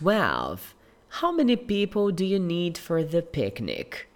12. How many people do you need for the picnic?